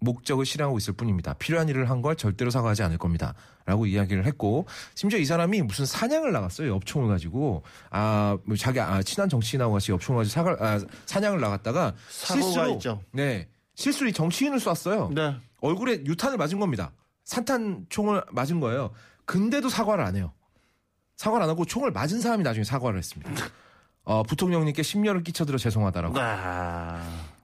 목적을 실행하고 있을 뿐입니다. 필요한 일을 한 걸 절대로 사과하지 않을 겁니다. 라고 이야기를 했고, 심지어 이 사람이 무슨 사냥을 나갔어요. 엽총을 가지고. 아, 뭐 자기 아, 친한 정치인하고 같이 엽총을 가지고 사과, 아, 사냥을 나갔다가 실수로 있죠. 네. 실수로 이 정치인을 쐈어요. 네. 얼굴에 유탄을 맞은 겁니다. 산탄총을 맞은 거예요. 근데도 사과를 안 해요. 사과를 안 하고 총을 맞은 사람이 나중에 사과를 했습니다. 어, 부통령님께 심려를 끼쳐드려 죄송하다라고. 아...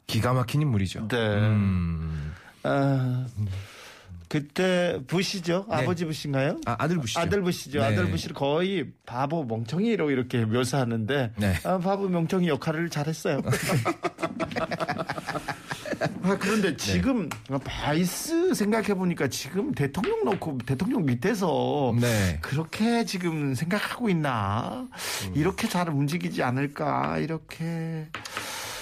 기가 막힌 인물이죠. 네. 음... 아... 그때 부시죠? 네. 아버지 부시인가요? 아, 아들 부시죠. 아들 부시죠. 네. 아들 부시를 거의 바보 멍청이로 이렇게 묘사하는데 네. 아, 바보 멍청이 역할을 잘했어요. 아, 그런데 지금 네. 바이스 생각해보니까 지금 대통령 놓고 대통령 밑에서 네. 그렇게 지금 생각하고 있나 음. 이렇게 잘 움직이지 않을까 이렇게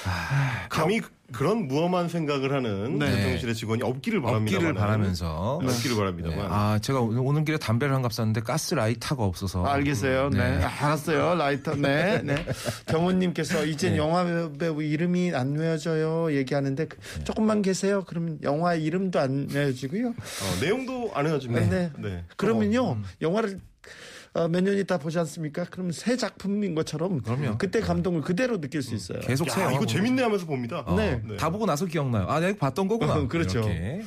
아, 감히 저, 그런 무엄한 생각을 하는 네. 대통령실의 직원이 없기를 바랍니다. 없기를 바라면서 네. 없기를 바랍니다만. 네. 아 제가 오는 길에 담배를 한 갑 샀는데 가스 라이터가 없어서. 알겠어요. 네, 네. 아, 알았어요. 라이터. 네, 네. 경호님께서 이젠 네. 영화 배우 이름이 안 외워져요. 얘기하는데 네. 조금만 계세요. 그러면 영화 이름도 안 외워지고요. 어, 내용도 안 외워집니다. 네. 네. 네. 그러면요 음. 영화를. 어, 몇 년 있다 보지 않습니까? 그럼 새 작품인 것처럼 그럼요. 그때 감동을 그대로 느낄 수 있어요. 계속 새 이거 재밌네 하면서 봅니다. 어, 네. 네. 다 보고 나서 기억나요. 아, 내가 봤던 거구나. 어, 그렇죠. 네.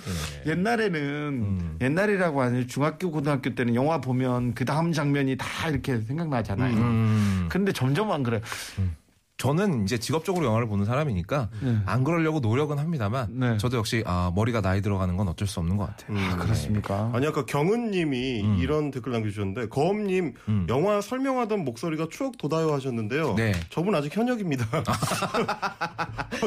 옛날에는 음. 옛날이라고 하는 중학교 고등학교 때는 영화 보면 그 다음 장면이 다 이렇게 생각나잖아요. 음. 그런데 점점 안 그래요. 음. 저는 이제 직업적으로 영화를 보는 사람이니까 네. 안 그러려고 노력은 합니다만 네. 저도 역시 아, 머리가 나이 들어가는 건 어쩔 수 없는 것 같아요. 음, 아, 그렇습니까? 네. 아니 아까 경은님이 음. 이런 댓글 남겨주셨는데 거음님 음. 영화 설명하던 목소리가 추억 돋아요 하셨는데요. 네. 저분 아직 현역입니다.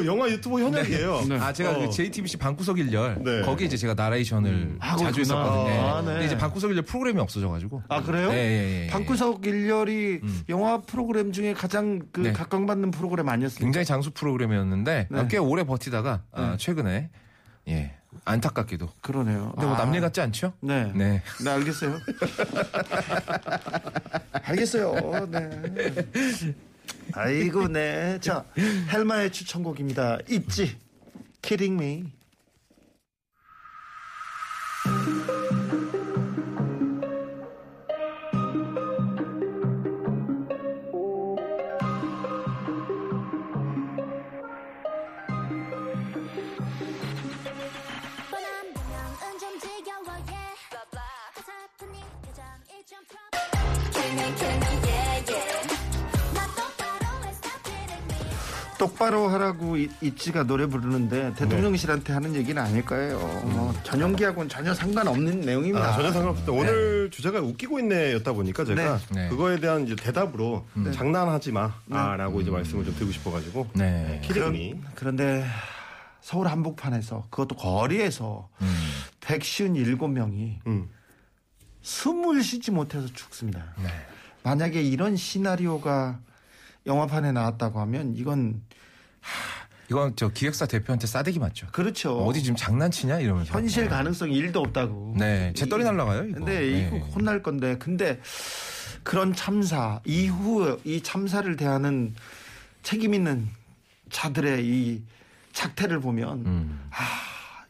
영화 유튜버 현역이에요. 네. 네. 아 제가 어. 제이티비씨 방구석 일열 네. 거기 이제 제가 나레이션을 음. 자주 했었거든요. 아, 네. 근데 이제 방구석 일열 프로그램이 없어져가지고. 아 그래요? 네, 네, 네. 방구석 일열이 음. 영화 프로그램 중에 가장 그 네. 각광받는 프로그램 아니었습니까? 굉장히 장수 프로그램이었는데 네. 꽤 오래 버티다가 네. 아, 최근에 예 안타깝게도 그러네요. 근데 뭐 아. 남일 같지 않죠? 네, 네, 네 알겠어요. 알겠어요. 네. 아이고 네. 자 헬마의 추천곡입니다. 있지. Kidding me. 똑바로 하라고 있지가 노래 부르는데 대통령실한테 네. 하는 얘기는 아닐 거예요. 뭐 전용기하고는 전혀 상관없는 내용입니다. 아, 전혀 상관없다. 네. 오늘 주제가 웃기고 있네였다 보니까 제가 네. 네. 그거에 대한 이제 대답으로 네. 장난하지 마라고 네. 이제 말씀을 좀 드리고 싶어가지고. 네. 네. 그런데 서울 한복판에서 그것도 거리에서 음. 백오십칠 명이 음. 숨을 쉬지 못해서 죽습니다. 네. 만약에 이런 시나리오가 영화판에 나왔다고 하면 이건 하... 이건 저 기획사 대표한테 싸대기 맞죠. 그렇죠. 어디 지금 장난치냐 이러면서. 현실 가능성 일도 없다고. 네. 재떨이 날라가요. 이거. 근데 네. 이거 혼날 건데. 근데 그런 참사 이후 이 참사를 대하는 책임 있는 자들의 이 작태를 보면 음. 하...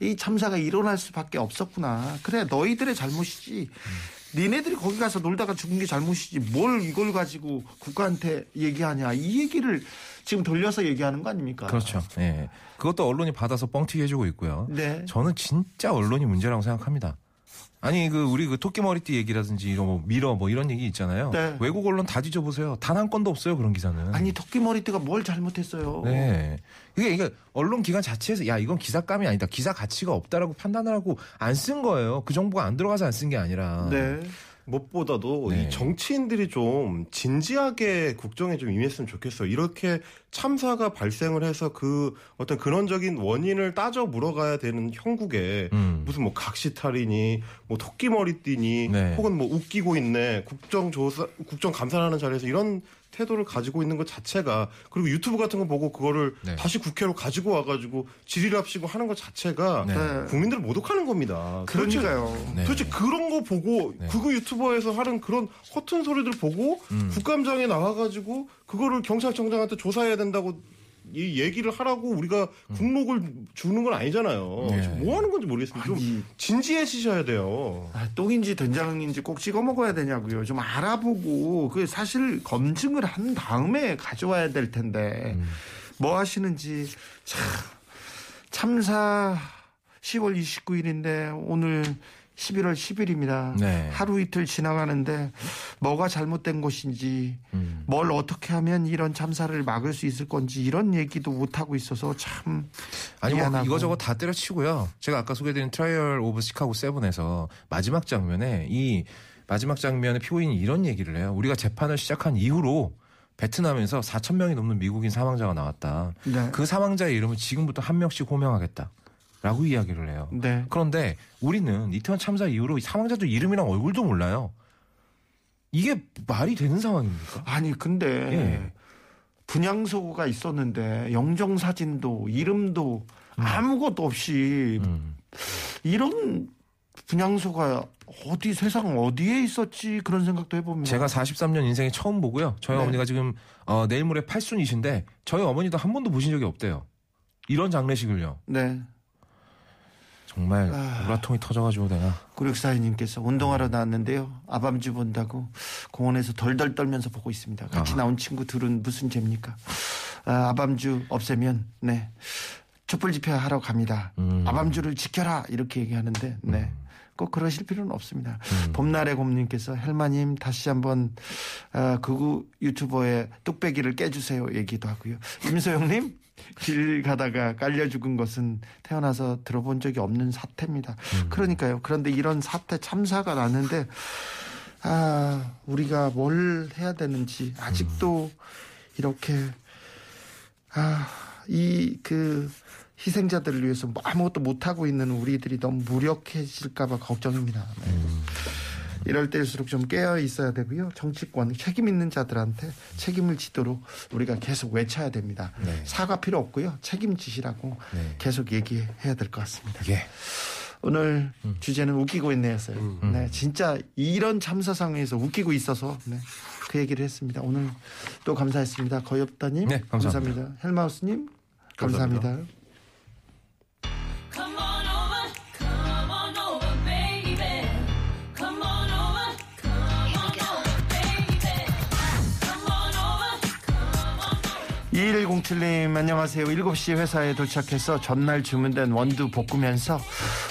이 참사가 일어날 수밖에 없었구나. 그래 너희들의 잘못이지. 음. 니네들이 거기 가서 놀다가 죽은 게 잘못이지. 뭘 이걸 가지고 국가한테 얘기하냐. 이 얘기를 지금 돌려서 얘기하는 거 아닙니까? 그렇죠. 예. 그것도 언론이 받아서 뻥튀기 해주고 있고요. 네. 저는 진짜 언론이 문제라고 생각합니다. 아니 그 우리 그 토끼머리띠 얘기라든지 이런 뭐 미러 뭐 이런 얘기 있잖아요. 네. 외국 언론 다 뒤져보세요. 단 한 건도 없어요 그런 기사는. 아니 토끼머리띠가 뭘 잘못했어요. 네. 이게 이게 언론 기관 자체에서 야 이건 기사감이 아니다. 기사 가치가 없다라고 판단을 하고 안 쓴 거예요. 그 정보가 안 들어가서 안 쓴 게 아니라. 네. 무엇보다도 네. 이 정치인들이 좀 진지하게 국정에 좀 임했으면 좋겠어요. 이렇게 참사가 발생을 해서 그 어떤 근원적인 원인을 따져 물어가야 되는 형국에 음. 무슨 뭐 각시탈이니 뭐 토끼머리띠니 네. 혹은 뭐 웃기고 있네 국정조사 국정감사하는 자리에서 이런 태도를 가지고 있는 것 자체가 그리고 유튜브 같은 거 보고 그거를 네. 다시 국회로 가지고 와가지고 질의랍시고 하는 것 자체가 네. 국민들을 모독하는 겁니다. 그러니까요. 네. 도대체 그런 거 보고 네. 그거 유튜버에서 하는 그런 허튼 소리들 보고 음. 국감장에 나와가지고 그거를 경찰청장한테 조사해야 된다고 이 얘기를 하라고 우리가 국록을 음. 주는 건 아니잖아요. 네. 뭐 하는 건지 모르겠습니다. 아니, 좀 진지해지셔야 돼요. 아, 똥인지 된장인지 꼭 찍어 먹어야 되냐고요. 좀 알아보고 그 사실 검증을 한 다음에 가져와야 될 텐데 음. 뭐 하시는지 참, 참사 시월 이십구일인데 오늘 십일월 십일입니다. 네. 하루 이틀 지나가는데 뭐가 잘못된 것인지 음. 뭘 어떻게 하면 이런 참사를 막을 수 있을 건지 이런 얘기도 못하고 있어서 참 아니 뭐 이거저거 다 때려치고요. 제가 아까 소개드린 트라이얼 오브 시카고 세븐에서 마지막 장면에 이 마지막 장면에 피고인이 이런 얘기를 해요. 우리가 재판을 시작한 이후로 베트남에서 사천 명이 넘는 미국인 사망자가 나왔다. 네. 그 사망자의 이름을 지금부터 한 명씩 호명하겠다. 라고 이야기를 해요. 네. 그런데 우리는 이태원 참사 이후로 사망자들 이름이랑 얼굴도 몰라요. 이게 말이 되는 상황입니까? 아니 근데 예. 분향소가 있었는데 영정사진도 이름도 음. 아무것도 없이 음. 이런 분향소가 어디 세상 어디에 있었지 그런 생각도 해봅니다. 제가 사십삼 년 인생에 처음 보고요. 저희 네. 어머니가 지금 어, 내일 모레 팔순이신데 저희 어머니도 한 번도 보신 적이 없대요. 이런 장례식을요. 네. 정말 우라통이 아... 터져가지고 내가. 구육사이님께서 운동하러 나왔는데요. 아밤주 본다고 공원에서 덜덜 떨면서 보고 있습니다. 같이 아... 나온 친구 둘은 무슨 죄입니까? 아, 아밤주 없애면 네 촛불 집회하러 갑니다. 음... 아밤주를 지켜라 이렇게 얘기하는데 네. 음... 꼭 그러실 필요는 없습니다. 음. 봄날의 곰님께서 헬마님 다시 한번 어, 극우 유튜버의 뚝배기를 깨주세요 얘기도 하고요. 임소영님 길 가다가 깔려 죽은 것은 태어나서 들어본 적이 없는 사태입니다. 음. 그러니까요. 그런데 이런 사태 참사가 나는데 아, 우리가 뭘 해야 되는지 아직도 음. 이렇게 아, 이 그 희생자들을 위해서 아무것도 못하고 있는 우리들이 너무 무력해질까 봐 걱정입니다. 음. 이럴 때일수록 좀 깨어 있어야 되고요. 정치권 책임 있는 자들한테 책임을 지도록 우리가 계속 외쳐야 됩니다. 네. 사과 필요 없고요. 책임지시라고 네. 계속 얘기해야 될 것 같습니다. 예. 오늘 음. 주제는 웃기고 있네였어요. 음. 네, 진짜 이런 참사 상황에서 웃기고 있어서 네, 그 얘기를 했습니다. 오늘 또 감사했습니다. 거엽다님 네, 감사합니다. 감사합니다. 헬마우스님 감사합니다. 감사합니다. 이일공칠님 안녕하세요. 일곱 시 회사에 도착해서 전날 주문된 원두 볶으면서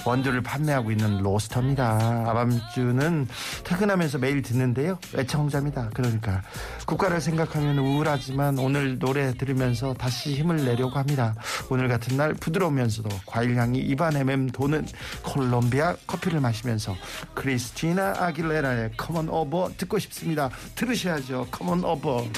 원두를 판매하고 있는 로스터입니다. 아밤주는 퇴근하면서 매일 듣는데요. 애청자입니다. 그러니까 국가를 생각하면 우울하지만 오늘 노래 들으면서 다시 힘을 내려고 합니다. 오늘 같은 날 부드러우면서도 과일향이 입안에 맴도는 콜롬비아 커피를 마시면서 크리스티나 아길레라의 Come on over 듣고 싶습니다. 들으셔야죠. Come on over.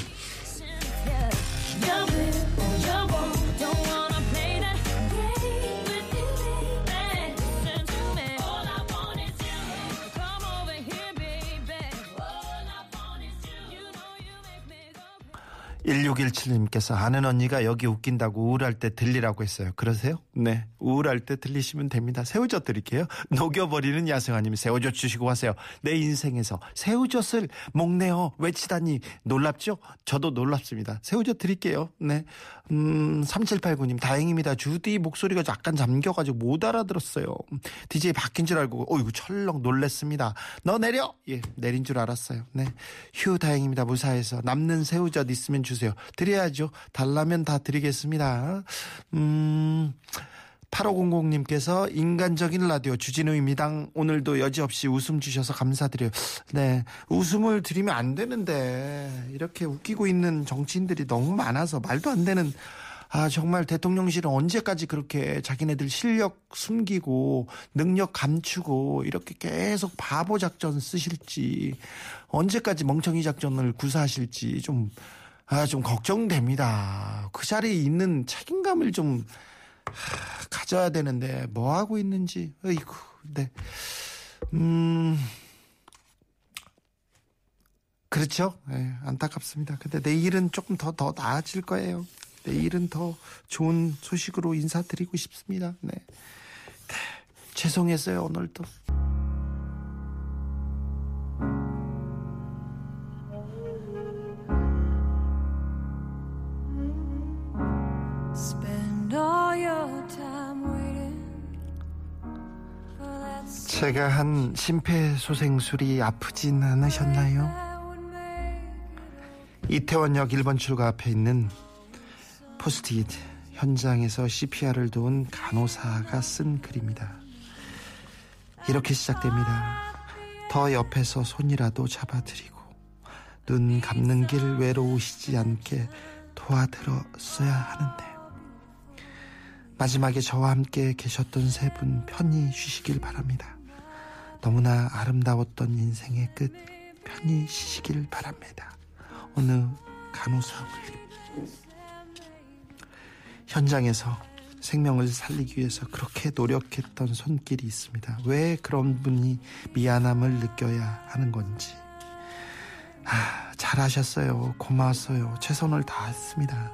일육일칠님께서 아는 언니가 여기 웃긴다고 우울할 때 들리라고 했어요. 그러세요? 네. 우울할 때 들리시면 됩니다. 새우젓 드릴게요. 녹여버리는 야생아님 새우젓 주시고 하세요. 내 인생에서 새우젓을 목내어 외치다니 놀랍죠? 저도 놀랍습니다. 새우젓 드릴게요. 네. 음, 삼칠팔구님 다행입니다. 주디 목소리가 약간 잠겨가지고 못 알아들었어요. 디제이 바뀐 줄 알고 어이구 철렁 놀랬습니다. 너 내려! 예, 내린 줄 알았어요. 네. 휴 다행입니다. 무사해서 남는 새우젓 있으면 주 드려야죠. 달라면 다 드리겠습니다. 음, 팔오공공님께서 인간적인 라디오 주진우입니다. 오늘도 여지없이 웃음 주셔서 감사드려요. 네, 웃음을 드리면 안 되는데 이렇게 웃기고 있는 정치인들이 너무 많아서 말도 안 되는 아 정말 대통령실은 언제까지 그렇게 자기네들 실력 숨기고 능력 감추고 이렇게 계속 바보 작전 쓰실지 언제까지 멍청이 작전을 구사하실지 좀 아, 좀 걱정됩니다. 그 자리에 있는 책임감을 좀 하, 가져야 되는데 뭐 하고 있는지. 어이구. 네. 음. 그렇죠. 네, 안타깝습니다. 근데 내일은 조금 더 더 나아질 거예요. 내일은 더 좋은 소식으로 인사드리고 싶습니다. 네. 네. 죄송했어요, 오늘도. 제가 한 심폐소생술이 아프진 않으셨나요? 이태원역 일 번 출구 앞에 있는 포스트잇, 현장에서 씨피알을 도운 간호사가 쓴 글입니다. 이렇게 시작됩니다. 더 옆에서 손이라도 잡아드리고 눈 감는 길 외로우시지 않게 도와드렸어야 하는데. 마지막에 저와 함께 계셨던 세 분 편히 쉬시길 바랍니다. 너무나 아름다웠던 인생의 끝 편히 쉬시길 바랍니다. 어느 간호사 울림. 현장에서 생명을 살리기 위해서 그렇게 노력했던 손길이 있습니다. 왜 그런 분이 미안함을 느껴야 하는 건지. 아, 잘하셨어요. 고마웠어요. 최선을 다했습니다.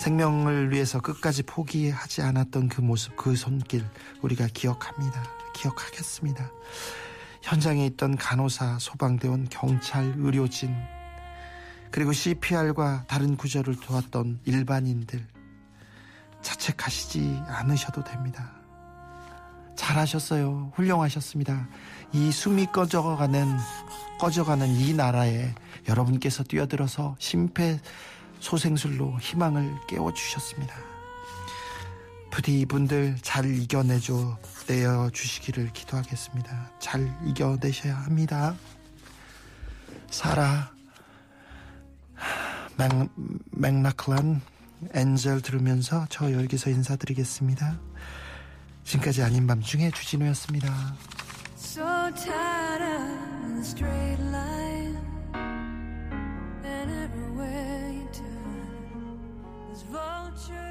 생명을 위해서 끝까지 포기하지 않았던 그 모습, 그 손길 우리가 기억합니다. 기억하겠습니다. 현장에 있던 간호사, 소방대원, 경찰, 의료진, 그리고 씨피알과 다른 구조를 도왔던 일반인들, 자책하시지 않으셔도 됩니다. 잘하셨어요. 훌륭하셨습니다. 이 숨이 꺼져가는 꺼져가는 이 나라에 여러분께서 뛰어들어서 심폐 소생술로 희망을 깨워주셨습니다. 부디 이분들 잘 이겨내줘 내어주시기를 기도하겠습니다. 잘 이겨내셔야 합니다. 사라 맥, 맥락란 엔젤 들으면서 저 여기서 인사드리겠습니다. 지금까지 아닌 밤중에 주진우였습니다. So tired of the straight line and everywhere you turn is vulture.